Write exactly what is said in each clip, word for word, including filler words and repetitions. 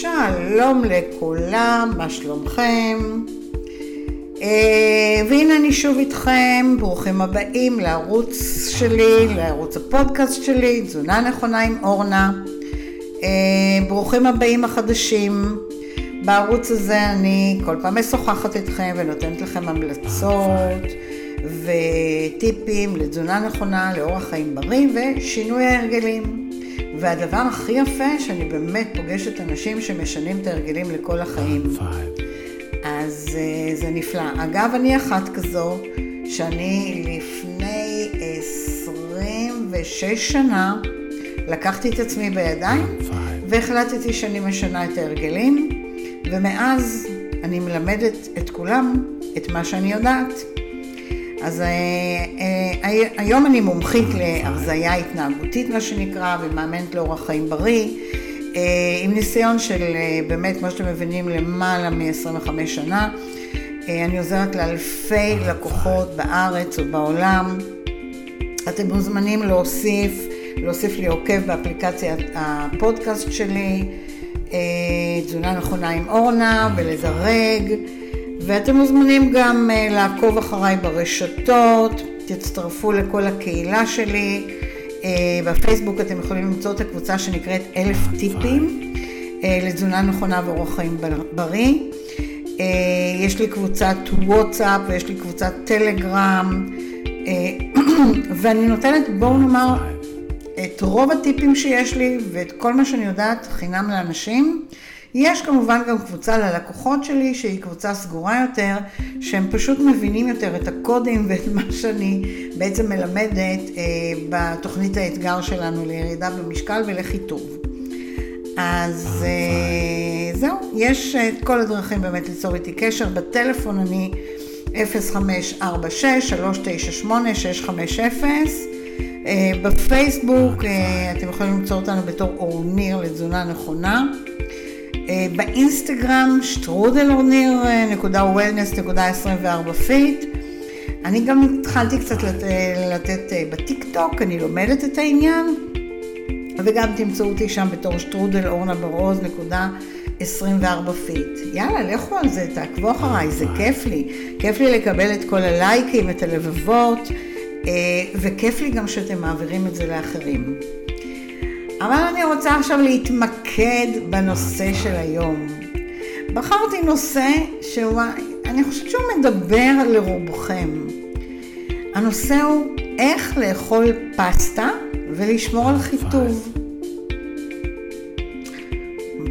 שלום לכולם, מה שלומכם? והנה אני שוב איתכם, ברוכים הבאים לערוץ שלי, לערוץ הפודקאסט שלי, תזונה נכונה עם אורנה. ברוכים הבאים החדשים. בערוץ הזה אני כל פעם משוחחת איתכם ונותנת לכם המלצות וטיפים לתזונה נכונה, לאורח חיים בריא ושינוי ההרגלים. והדבר הכי יפה, שאני באמת פוגשת אנשים שמשנים את ההרגלים לכל החיים. אז זה נפלא. אגב, אני אחת כזו, שאני לפני עשרים ושש שנה, לקחתי את עצמי בידיים, והחלטתי שאני משנה את ההרגלים, ומאז אני מלמדת את כולם, את מה שאני יודעת. אז היום אני מומחית להרזיה התנהגותית, מה שנקרא, ומאמנת לאורח חיים בריא, עם ניסיון של באמת, כמו שאתם מבינים, למעלה מ-עשרים וחמש שנה. אני עוזרת לאלפי לקוחות בארץ ובעולם. אתם מוזמנים להוסיף, להוסיף לי עוקב באפליקציית הפודקאסט שלי, תזונה נכונה עם אורנה, ולדרג. ואתם מוזמנים גם לעקוב אחריי ברשתות, תצטרפו לכל הקהילה שלי. בפייסבוק אתם יכולים למצוא את הקבוצה שנקראת אלף טיפים לתזונה נכונה ואורח חיים בריא. יש לי קבוצת וואטסאפ ויש לי קבוצת טלגרם, ואני נותנת, בואו נאמר, את רוב הטיפים שיש לי ואת כל מה שאני יודעת חינם לאנשים. יש כמובן גם קבוצה ללקוחות שלי, שהיא קבוצה סגורה יותר, שהם פשוט מבינים יותר את הקודים ואת מה שאני בעצם מלמדת בתוכנית האתגר שלנו לירידה במשקל ולחיטוב. אז זהו, יש את כל הדרכים באמת ליצור איתי קשר. בטלפון אני אפס חמש ארבע שש שלוש תשע שמונה שש חמש אפס. בפייסבוק אתם יכולים למצוא אותנו בתור אורניר לתזונה נכונה. באינסטגרם שטרודלורניר נקודה וולנס נקודה עשרים וארבע פיט. אני גם התחלתי קצת לת... לתת בטיקטוק, אני לומדת את העניין, וגם תמצאו אותי שם בתור שטרודלורנברוז נקודה עשרים וארבע פיט. יאללה, לכו על זה, תעקבו אחריי, זה כיף לי. כיף לי לקבל את כל הלייקים, את הלבבות, וכיף לי גם שאתם מעבירים את זה לאחרים. אבל אני רוצה עכשיו להתמקד בנושא של היום. בחרתי נושא שהוא, אני חושבת שהוא מדבר לרובכם. הנושא הוא איך לאכול פסטה ולשמור על חיטוב.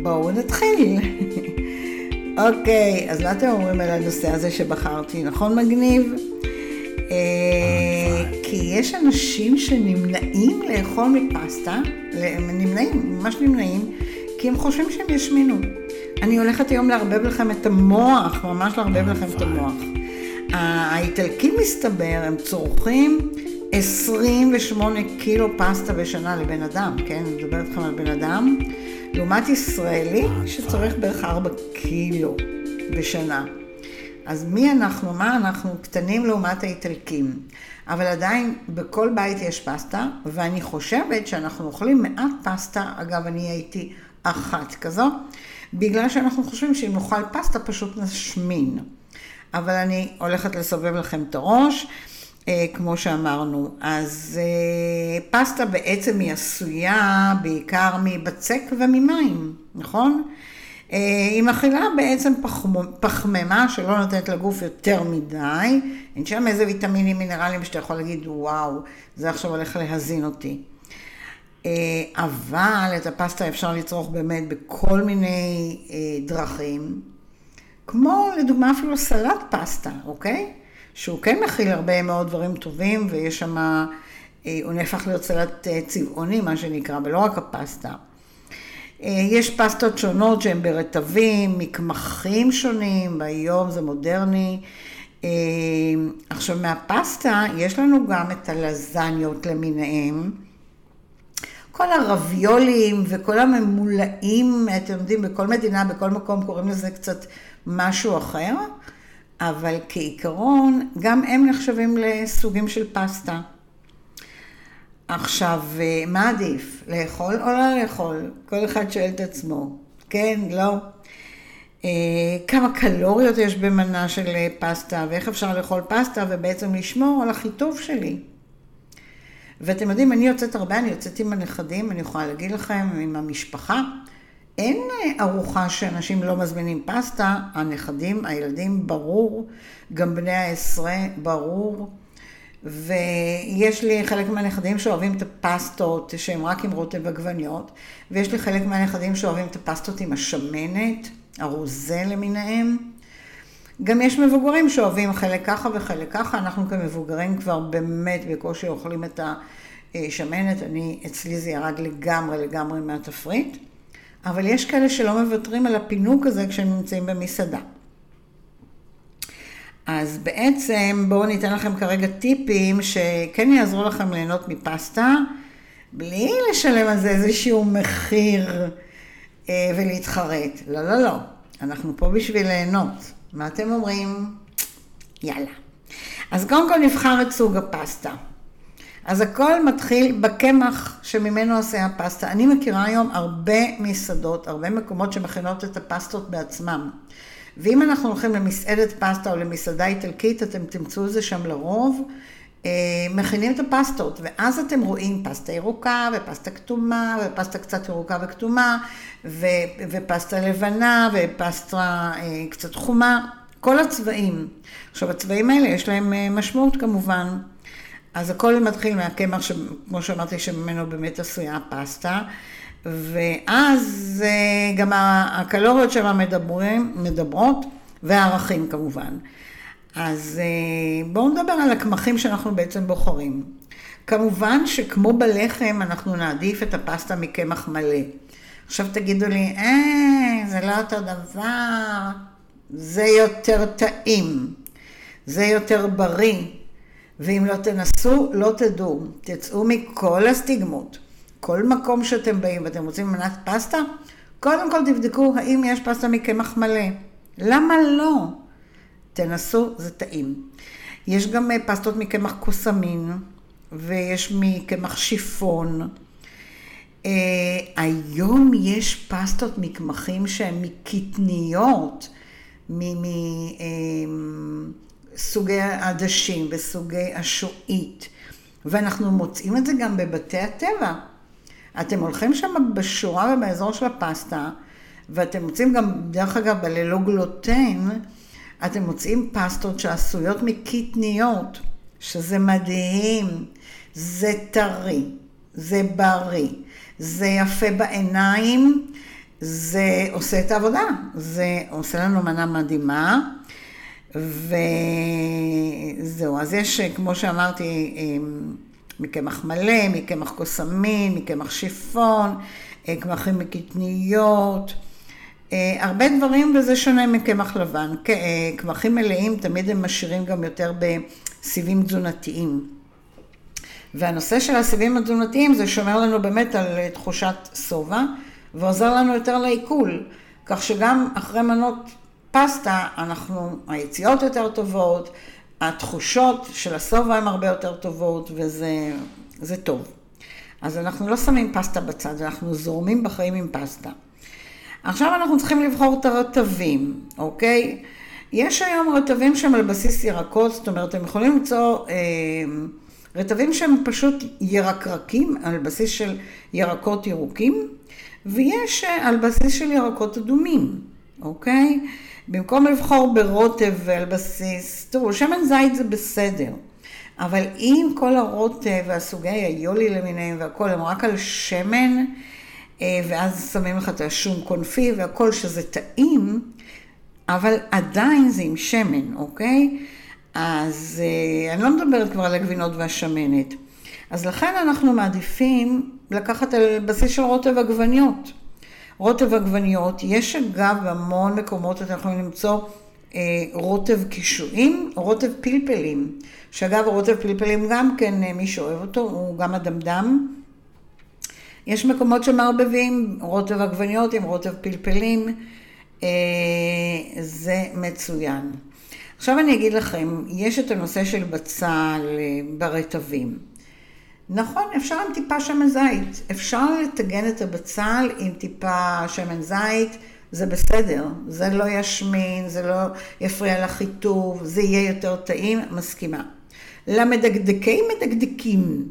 בואו נתחיל. אוקיי, אז מה אתם אומרים על הנושא הזה שבחרתי? נכון מגניב? כי יש אנשים שנמנעים לאכול מפסטה, נמנעים, ממש נמנעים, כי הם חושבים שהם ישמינו. אני הולכת היום להרבב לכם את המוח, ממש להרבב לכם את המוח. האיטלקים, מסתבר, הם צורכים עשרים ושמונה קילו פסטה בשנה לבן אדם, כן? אני מדבר אתכם על בן אדם, לעומת ישראלי שצורך בערך ארבעה קילו בשנה. אז מי אנחנו, מה אנחנו? קטנים לעומת האיטלקים. אבל עדיין בכל בית יש פסטה, ואני חושבת שאנחנו אוכלים מעט פסטה. אגב, אני הייתי אחת כזו, בגלל שאנחנו חושבים שאם נאכל פסטה פשוט נשמין. אבל אני הולכת לסובב לכם את הראש, כמו שאמרנו. אז פסטה בעצם היא עשויה בעיקר מבצק וממים, נכון? היא מכילה בעצם פחמימה שלא נותנת לגוף יותר מדי, אין שם איזה ויטמינים מינרלים שאתה יכול להגיד וואו, זה עכשיו הולך להזין אותי. אבל את הפסטה אפשר לצרוך באמת בכל מיני דרכים, כמו לדוגמה אפילו סלט פסטה, אוקיי? שהוא כן מכיל הרבה מאוד דברים טובים, ויש שם, הוא נהפך להיות סלט צבעוני מה שנקרא, ולא רק הפסטה. יש פסטות שונות שהן ברטבים, מקמחים שונים, והיום זה מודרני. עכשיו מהפסטה יש לנו גם את הלזניות למיניהם, כל הרביולים וכל הממולאים, אתם יודעים, בכל מדינה, בכל מקום קוראים לזה קצת משהו אחר, אבל כעיקרון גם הם נחשבים לסוגים של פסטה. עכשיו, מה עדיף? לאכול או לא לאכול? כל אחד שואל את עצמו. כן, לא. כמה קלוריות יש במנה של פסטה, ואיך אפשר לאכול פסטה, ובעצם לשמור על החיטוב שלי. ואתם יודעים, אני יוצאת הרבה, אני יוצאת עם הנכדים, אני יכולה להגיד לכם, עם המשפחה, אין ארוחה שאנשים לא מזמינים פסטה, הנכדים, הילדים, ברור, גם בני העשרה, ברור, ויש לי חלק מהנכדים שאוהבים את הפסטות שהם רק עם רוטב עגבניות, ויש לי חלק מהנכדים שאוהבים את הפסטות עם השמנת, הרוזה למיניהם. גם יש מבוגרים שאוהבים חלק ככה וחלק ככה, אנחנו כמבוגרים כבר באמת בקושי אוכלים את השמנת, אני, אצלי זה ירד לגמרי לגמרי מהתפריט, אבל יש כאלה שלא מוותרים על הפינוק הזה כשהם נמצאים במסעדה. אז בעצם בואו ניתן לכם כרגע טיפים שכן יעזרו לכם ליהנות מפסטה, בלי לשלם על זה איזשהו מחיר ולהתחרט. לא, לא, לא. אנחנו פה בשביל ליהנות. מה אתם אומרים? יאללה. אז קודם כל נבחר את סוג הפסטה. אז הכל מתחיל בקמח שממנו עושה הפסטה. אני מכירה היום הרבה מסעדות, הרבה מקומות שמכינות את הפסטות בעצמם. ואם אנחנו הולכים למסעדת פסטה או למסעדה איטלקית, אתם תמצאו את זה שם לרוב, מכינים את הפסטות, ואז אתם רואים פסטה ירוקה ופסטה כתומה, ופסטה קצת ירוקה וכתומה, ו- ופסטה לבנה ופסטה קצת חומה, כל הצבעים. עכשיו הצבעים האלה יש להם משמעות כמובן, אז הכל מתחיל מהקמח, ש... כמו שאמרתי, שממנו באמת עשויה הפסטה, ואז גם הקלוריות שמה מדברים, מדברות, והערכים כמובן. אז בואו נדבר על הקמחים שאנחנו בעצם בוחרים. כמובן שכמו בלחם אנחנו נעדיף את הפסטה מקמח מלא. עכשיו תגידו לי, אה, זה לא אותו דבר, זה יותר טעים, זה יותר בריא, ואם לא תנסו, לא תדעו, תצאו מכל הסטיגמות. כל מקום שאתם באים ואתם רוצים מנת פסטה, קודם כל תבדקו האם יש פסטה מקמח מלא. למה לא? תנסו, זה טעים. יש גם פסטות מקמח קוסמין, ויש מקמח שיפון. אה, היום יש פסטות מקמחים שהן מקטניות, מסוגי העדשים וסוגי השועית. ואנחנו מוצאים את זה גם בבתי הטבע. אתם הולכים שם בשורה ובאזור של הפסטה, ואתם מוצאים גם, דרך אגב, בללא גלוטן, אתם מוצאים פסטות שעשויות מקטניות, שזה מדהים, זה טרי, זה בריא, זה יפה בעיניים, זה עושה את העבודה, זה עושה לנו מנה מדהימה, וזהו, אז יש, כמו שאמרתי, מקמח מלא, מקמח קוסמין, מקמח שיפון, קמחים מקטניות, הרבה דברים, וזה שונה מקמח לבן. קמחים מלאים תמיד הם משאירים גם יותר בסיבים תזונתיים. והנושא של הסיבים התזונתיים זה שומר לנו באמת על תחושת סובה, ועוזר לנו יותר לעיכול, כך שגם אחרי מנות פסטה, אנחנו, היציאות יותר טובות, התחושות של הסובה הן הרבה יותר טובות, וזה זה טוב. אז אנחנו לא שמים פסטה בצד, אנחנו זורמים בחיים עם פסטה. עכשיו אנחנו צריכים לבחור את הרטבים, אוקיי? יש היום רטבים שהם על בסיס ירקות, זאת אומרת, הם יכולים למצוא אה, רטבים שהם פשוט ירקרקים, על בסיס של ירקות ירוקים, ויש אה, על בסיס של ירקות אדומים, אוקיי? במקום לבחור ברוטב ועל בסיס, תראו, שמן זית זה בסדר, אבל אם כל הרוטב והסוגי היולי למיניהם והכל הם רק על שמן, ואז שמים לך את השום קונפי והכל שזה טעים, אבל עדיין זה עם שמן, אוקיי? אז אני לא מדברת כבר על הגבינות והשמנת. אז לכן אנחנו מעדיפים לקחת על בסיס של רוטב עגבניות. רוטב עגבניות, יש אגב בהמון מקומות אתם יכולים למצוא רוטב קישואים, רוטב פלפלים. שאגב רוטב פלפלים גם כן, מי שאוהב אותו, הוא גם אדמדם. יש מקומות שמערבבים רוטב עגבניות עם רוטב פלפלים, זה מצוין. עכשיו אני אגיד לכם, יש את הנושא של בצל ברטבים, נכון, אפשר עם טיפה שמן זית. אפשר לתגן את הבצל עם טיפה שמן זית, זה בסדר. זה לא ישמין, זה לא יפריע לחיטוב, זה יהיה יותר טעים, מסכימה. למדקדקים מדקדקים,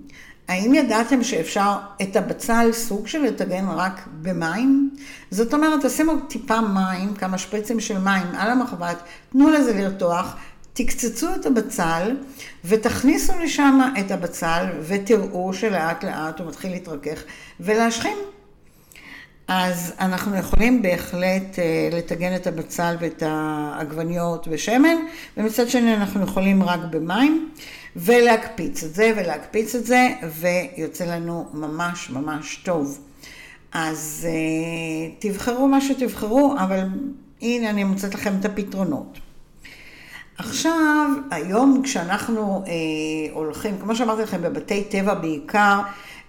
האם ידעתם שאפשר את הבצל סוג של לתגן רק במים? זאת אומרת, תשימו טיפה מים, כמה שפצים של מים על המחבת, תנו לזה לרתוח, תקצצו את הבצל ותכניסו לשם את הבצל ותראו שלאט לאט הוא מתחיל להתרכך ולהשכים. אז אנחנו יכולים בהחלט לתגן את הבצל ואת העגבניות ושמן, ומצד שני אנחנו יכולים רק במים, ולהקפיץ את זה ולהקפיץ את זה, ויוצא לנו ממש ממש טוב. אז תבחרו מה שתבחרו, אבל הנה אני מוצאת לכם את הפתרונות. עכשיו, היום כשאנחנו הולכים, כמו שאמרתי לכם, בבתי טבע בעיקר,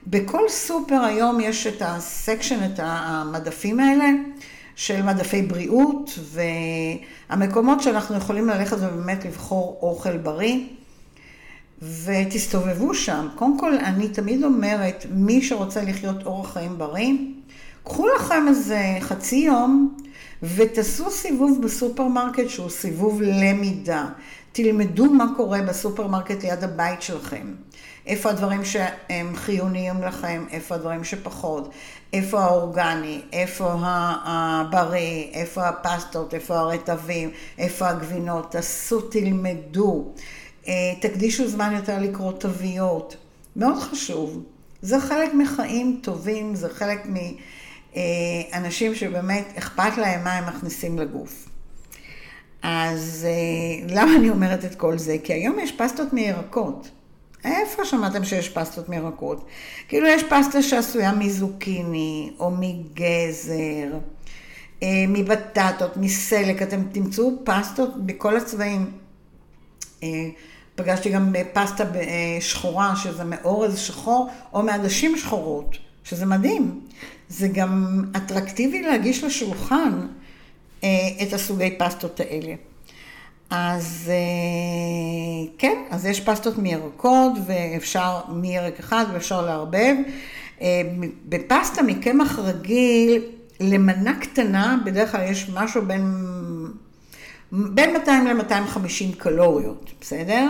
בכל סופר היום יש את הסקשן, את המדפים האלה, של מדפי בריאות, והמקומות שאנחנו יכולים ללכת ובאמת לבחור אוכל בריא, ותסתובבו שם. קודם כל, אני תמיד אומרת, מי שרוצה לחיות אורח חיים בריא, קחו לכם איזה חצי יום, ותעשו סיבוב בסופרמרקט שהוא סיבוב למידה. תלמדו מה קורה בסופרמרקט ליד הבית שלכם. איפה הדברים שהם חיוניים לכם, איפה הדברים שפחות, איפה האורגני, איפה הבריא, איפה הפסטות, איפה הרטבים, איפה הגבינות. תעשו, תלמדו. תקדישו זמן יותר לקרוא תוויות. מאוד חשוב. זה חלק מחיים טובים, זה חלק מ... אנשים שבאמת אכפת להם מה הם מכניסים לגוף. אז למה אני אומרת את כל זה? כי היום יש פסטות מירקות. איפה שמעתם שיש פסטות מירקות? כאילו יש פסטה שעשויה מזוקיני או מגזר, מבטטות, מסלק. אתם תמצאו פסטות בכל הצבעים. פגשתי גם פסטה שחורה, שזה מאורז שחור, או מעדשים שחורות, שזה מדהים. זה גם אטרקטיבי להגיש לשולחן אה, את הסוגי פסטות האלה. אז אה, כן, אז יש פסטות מירקות, ואפשר מירק אחד, ואפשר לערבב. אה, בפסטה מקמח רגיל, למנה קטנה, בדרך כלל יש משהו בין, בין מאתיים עד מאתיים וחמישים קלוריות, בסדר?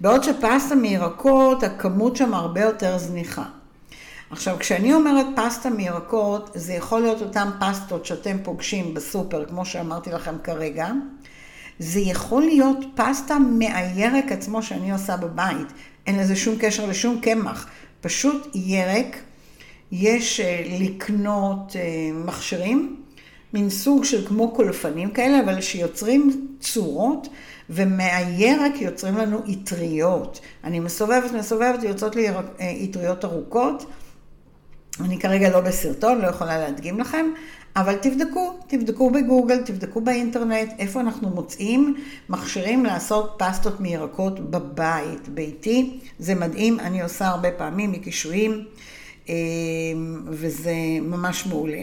בעוד שפסטה מירקות, הכמות שם הרבה יותר זניחה. עכשיו, כשאני אומרת פסטה מירקות, זה יכול להיות אותם פסטות שאתם פוגשים בסופר, כמו שאמרתי לכם כרגע. זה יכול להיות פסטה מהירק עצמו שאני עושה בבית. אין לזה שום קשר לשום קמח. פשוט ירק, יש לקנות מכשירים, מין סוג של כמו קולפנים כאלה, אבל שיוצרים צורות, ומהירק יוצרים לנו יטריות. אני מסובבת, מסובבת, יוצאות לי יטריות ארוכות, אני כרגע לא בסרטון, לא יכולה להדגים לכם, אבל תבדקו, תבדקו בגוגל, תבדקו באינטרנט, איפה אנחנו מוצאים מכשירים לעשות פסטות מירקות בבית, ביתי. זה מדהים, אני עושה הרבה פעמים מקישויים, וזה ממש מעולה.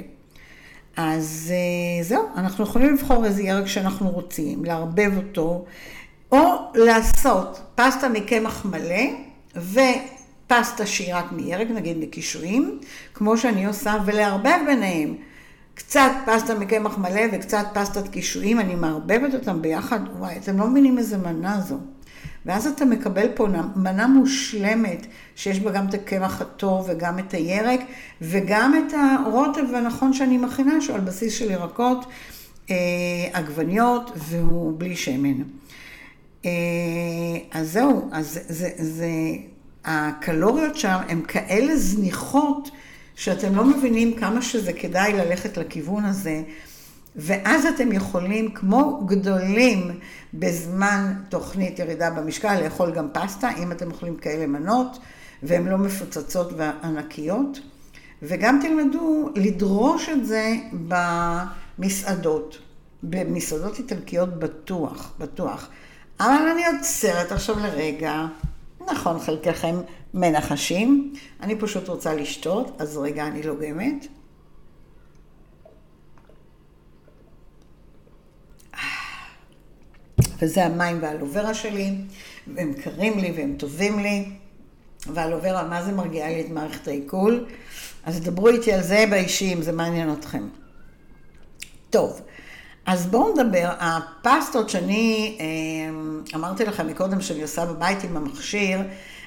אז זהו, אנחנו יכולים לבחור איזה ירק שאנחנו רוצים, לערבב אותו, או לעשות פסטה מקמח מלא, ו... פסטה שהיא רק מירק, נגיד מקישואים, כמו שאני עושה, ולערבב ביניהם. קצת פסטה מקמח מלא וקצת פסטת קישואים, אני מערבבת אותם ביחד, וואי, אתם לא מבינים איזה מנה זו. ואז אתה מקבל פה מנה מושלמת, שיש בה גם את הקמח הטוב וגם את הירק, וגם את הרוטב והנכון שאני מכינה, שהוא על בסיס של ירקות, עגבניות, והוא בלי שמן. אז זהו, אז זה... זה הקלוריות שם הן כאלה זניחות, שאתם לא מבינים כמה שזה כדאי ללכת לכיוון הזה, ואז אתם יכולים, כמו גדולים, בזמן תוכנית ירידה במשקל, לאכול גם פסטה, אם אתם אוכלים כאלה מנות, והן לא מפוצצות וענקיות, וגם תלמדו לדרוש את זה במסעדות, במסעדות איטלקיות בטוח, בטוח. אבל אני עוצרת עכשיו לרגע, נכון, חלקכם מנחשים. אני פשוט רוצה לשתות, אז רגע אני לוגמת. וזה המים והלוברה שלי, והם קרים לי והם טובים לי. והלוברה, מה זה מרגיעה לי את מערכת העיכול? אז דברו איתי על זה באישיים, זה מעניין אתכם. טוב, אז בואו נדבר, הפסטות שאני אמרתי לכם מקודם שאני עושה בבית עם המכשיר,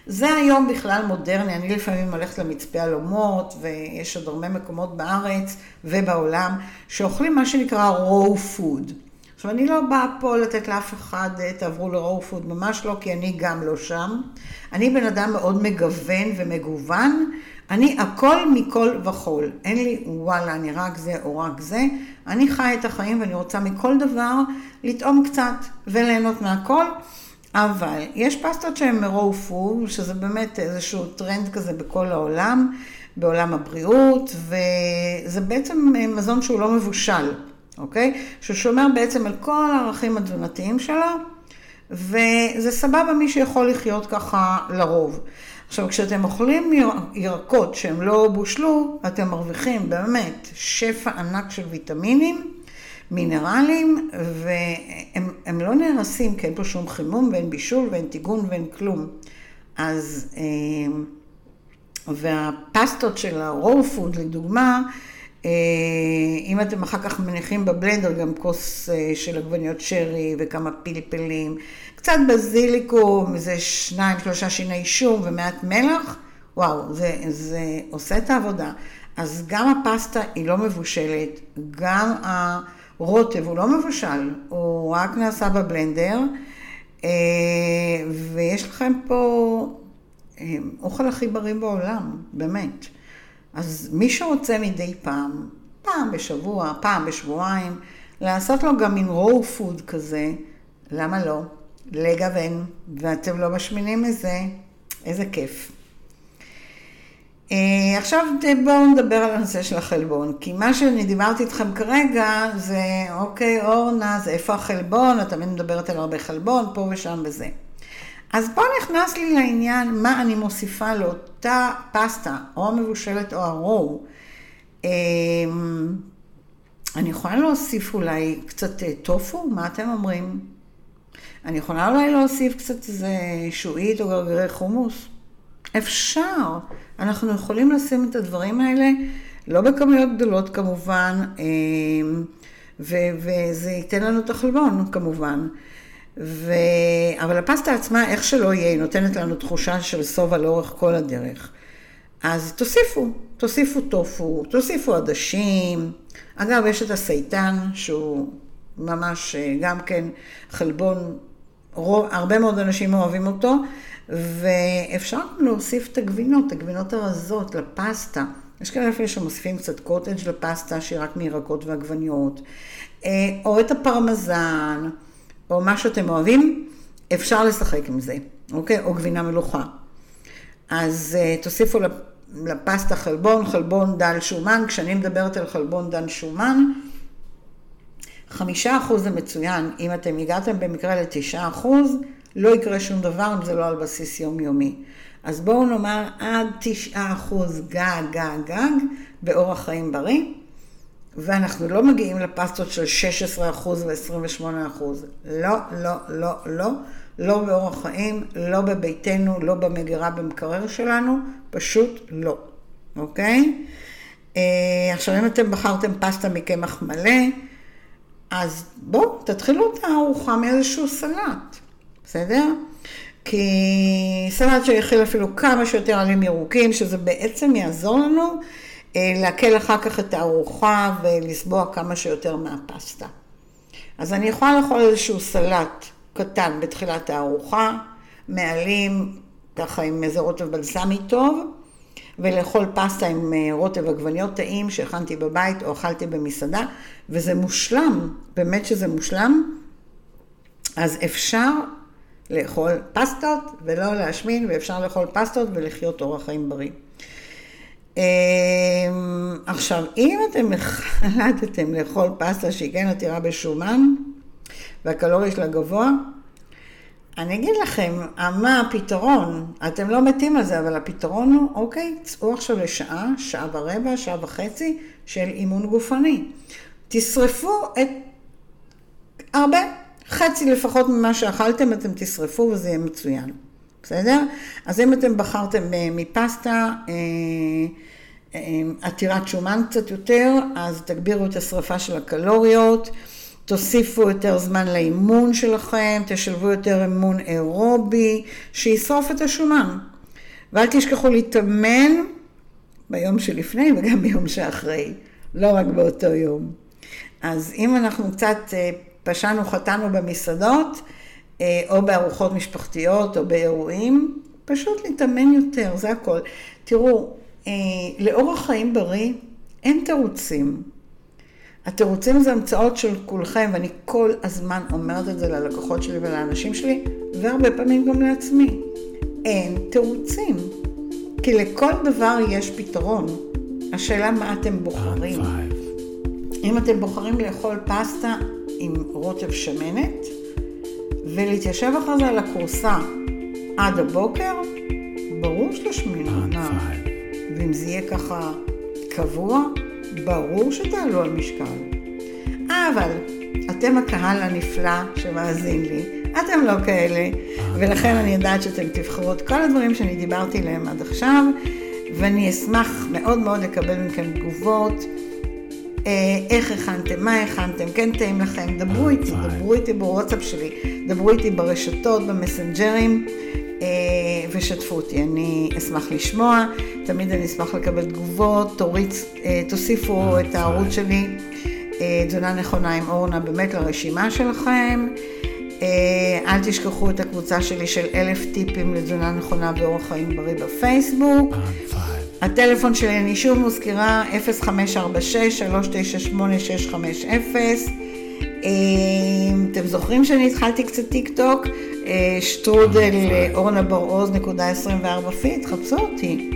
זה היום בכלל מודרני, אני לפעמים הולכת למצפה אלומות, ויש עוד הרבה מקומות בארץ ובעולם, שאוכלים מה שנקרא raw food. עכשיו אני לא באה פה לתת לאף אחד, תעברו ל-raw food, ממש לא, כי אני גם לא שם. אני בן אדם מאוד מגוון ומגוון, אני הכל מכל וכל, אין לי וואלה, אני רק זה או רק זה, אני חי את החיים ואני רוצה מכל דבר לטעום קצת וליהנות מהכל, אבל יש פסטות שהן מרואו פור, שזה באמת איזשהו טרנד כזה בכל העולם, בעולם הבריאות, וזה בעצם מזון שהוא לא מבושל, אוקיי? ששומר בעצם על כל הערכים התזונתיים שלו, וזה סבבה מי שיכול לחיות ככה לרוב. עכשיו, כשאתם אוכלים יר... ירקות שהם לא בושלו, אתם מרוויחים באמת שפע ענק של ויטמינים, מינרלים, והם הם לא נהרסים, כי אין פה שום חימום, ואין בישול, ואין טיגון, ואין כלום. אז, והפסטות של ה-raw food, לדוגמה, אם אתם אחר כך מניחים בבלנדר, גם כוס של עגבניות שרי, וכמה פלפלים, קצת בזיליקום, זה שניים, שלושה שיני שום, ומעט מלח, וואו, זה, זה עושה את העבודה. אז גם הפסטה היא לא מבושלת, גם ה... רוטב הוא לא מבושל, הוא רק נעשה בבלנדר, ויש לכם פה אוכל הכי בריא בעולם, באמת. אז מי שרוצה מדי פעם, פעם בשבוע, פעם בשבועיים, לעשות לו גם מין raw food כזה, למה לא? לגוון, ואתם לא משמינים מזה, איזה כיף. עכשיו בואו נדבר על הנושא של החלבון, כי מה שאני דיברתי איתכם כרגע זה, אוקיי, אורנה, זה איפה החלבון, את תמיד מדברת על הרבה חלבון, פה ושם וזה. אז פה נכנס לי לעניין מה אני מוסיפה לאותה פסטה, או המבושלת או הרו. אני יכולה להוסיף אולי קצת טופו, מה אתם אומרים? אני יכולה אולי להוסיף קצת איזה שועית או גרגירי חומוס? אפשר, אנחנו יכולים לשים את הדברים האלה, לא בכמויות גדולות כמובן, ו- וזה ייתן לנו את החלבון כמובן, ו- אבל הפסטה עצמה, איך שלא יהיה, היא נותנת לנו תחושה של סובה לאורך כל הדרך. אז תוסיפו, תוסיפו טופו, תוסיפו עדשים, אגב יש את הסייטן שהוא ממש גם כן חלבון, רוב, הרבה מאוד אנשים אוהבים אותו, ואפשר להוסיף את הגבינות, את הגבינות הרזות לפסטה. יש כאלה אפילו שמוסיפים קצת קוטג' לפסטה שהיא רק מירקות ועגבניות, או את הפרמזן, או מה שאתם אוהבים, אפשר לשחק עם זה, אוקיי? או גבינה מלוכה. אז תוסיפו לפסטה חלבון, חלבון דל שומן, כשאני מדברת על חלבון דל שומן, חמישה אחוז זה מצוין, אם אתם הגעתם במקרה לתשעה אחוז, לא יקרה שום דבר אם זה לא על בסיס יומיומי. אז בואו נאמר עד תשעה אחוז גג גג גג באורח חיים בריא, ואנחנו לא מגיעים לפסטות של שישה עשר אחוז ו-עשרים ושמונה אחוז. לא, לא, לא, לא, לא באורח חיים, לא בביתנו, לא במגירה במקרר שלנו, פשוט לא, אוקיי? עכשיו אם אתם בחרתם פסטה מקמח מלא, אז בואו, תתחילו את הארוחה מאיזשהו סלט, בסדר? כי סלט שיכיל אפילו כמה שיותר עלים ירוקים, שזה בעצם יעזור לנו להקל אחר כך את הארוחה ולסבוע כמה שיותר מהפסטה. אז אני יכולה לאכול איזשהו סלט קטן בתחילת הארוחה, מעלים ככה עם איזה רוטב בלסמי טוב, ולאכול פסטה עם רוטב עגבניות טעים שהכנתי בבית או אכלתי במסעדה, וזה מושלם, באמת שזה מושלם. אז אפשר לאכול פסטות ולא להשמין, ואפשר לאכול פסטות ולחיות אורח חיים בריא. עכשיו, אם אתם החלטתם לאכול פסטה שהיא כן עתירה בשומן, והקלוריה שלה גבוה, אני אגיד לכם, מה הפתרון? אתם לא מתים על זה, אבל הפתרון הוא, אוקיי, צאו עכשיו לשעה, שעה ורבע, שעה וחצי של אימון גופני. תשרפו את הרבה, חצי לפחות ממה שאכלתם, אתם תשרפו וזה יהיה מצוין, בסדר? אז אם אתם בחרתם מפסטה עתירת שומן קצת יותר, אז תגבירו את השרפה של הקלוריות, תוסיפו יותר זמן לאימון שלכם, תשלבו יותר אימון אירובי, שישרוף את השומן. ואל תשכחו להתאמן ביום שלפני וגם ביום שאחרי, לא רק באותו יום. אז אם אנחנו קצת פשענו, חטאנו במסעדות, או בארוחות משפחתיות, או באירועים, פשוט להתאמן יותר, זה הכל. תראו, לאורח חיים בריא אין תירוצים. התירוצים זה המצאות של כולכם, ואני כל הזמן אומרת את זה ללקוחות שלי ולאנשים שלי, והרבה פעמים גם לעצמי. אין תירוצים, כי לכל דבר יש פתרון. השאלה מה אתם בוחרים. אם אתם בוחרים לאכול פסטה עם רוטב שמנת, ולהתיישב אחרי זה על הכורסה עד הבוקר, ברור שתשמין עונה. ואם זה יהיה ככה קבוע, ברור שתעלו על משקל. אבל אתם הקהל הנפלא שמאזין לי, אתם לא כאלה, ולכן אני יודעת שאתם תבחרו את כל הדברים שאני דיברתי עליהם עד עכשיו, ואני אשמח מאוד מאוד לקבל מכם תגובות, איך הכנתם, מה הכנתם, כן טעים לכם, דברו איתי, דברו איתי בוואטסאפ שלי, דברו איתי ברשתות, במסנג'רים, ושתפו אותי, אני אשמח לשמוע, תמיד אני אשמח לקבל תגובות, תוריץ, תוסיפו את הערוץ שלי, תזונה נכונה עם אורנה, באמת לרשימה שלכם, אל תשכחו את הקבוצה שלי של אלף טיפים לתזונה נכונה ואורח חיים בריא בפייסבוק, הטלפון שלי, אני שוב מוזכירה, אפס חמש ארבע שש שלוש תשע שמונה שש חמש אפס. אתם זוכרים שאני התחלתי קצת טיק טוק, שטרודלורנברוז נקודה עשרים וארבע פי, תחפשו אותי.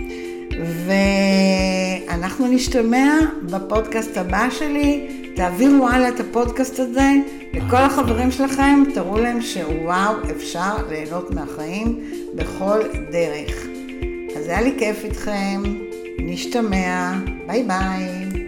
ואנחנו נשתמע בפודקאסט הבא שלי, תעבירו הלאה את הפודקאסט הזה, לכל החברים שלכם, תראו להם שוואו, אפשר ליהנות מהחיים בכל דרך. אז היה לי כיף איתכם, נשתמע, ביי ביי.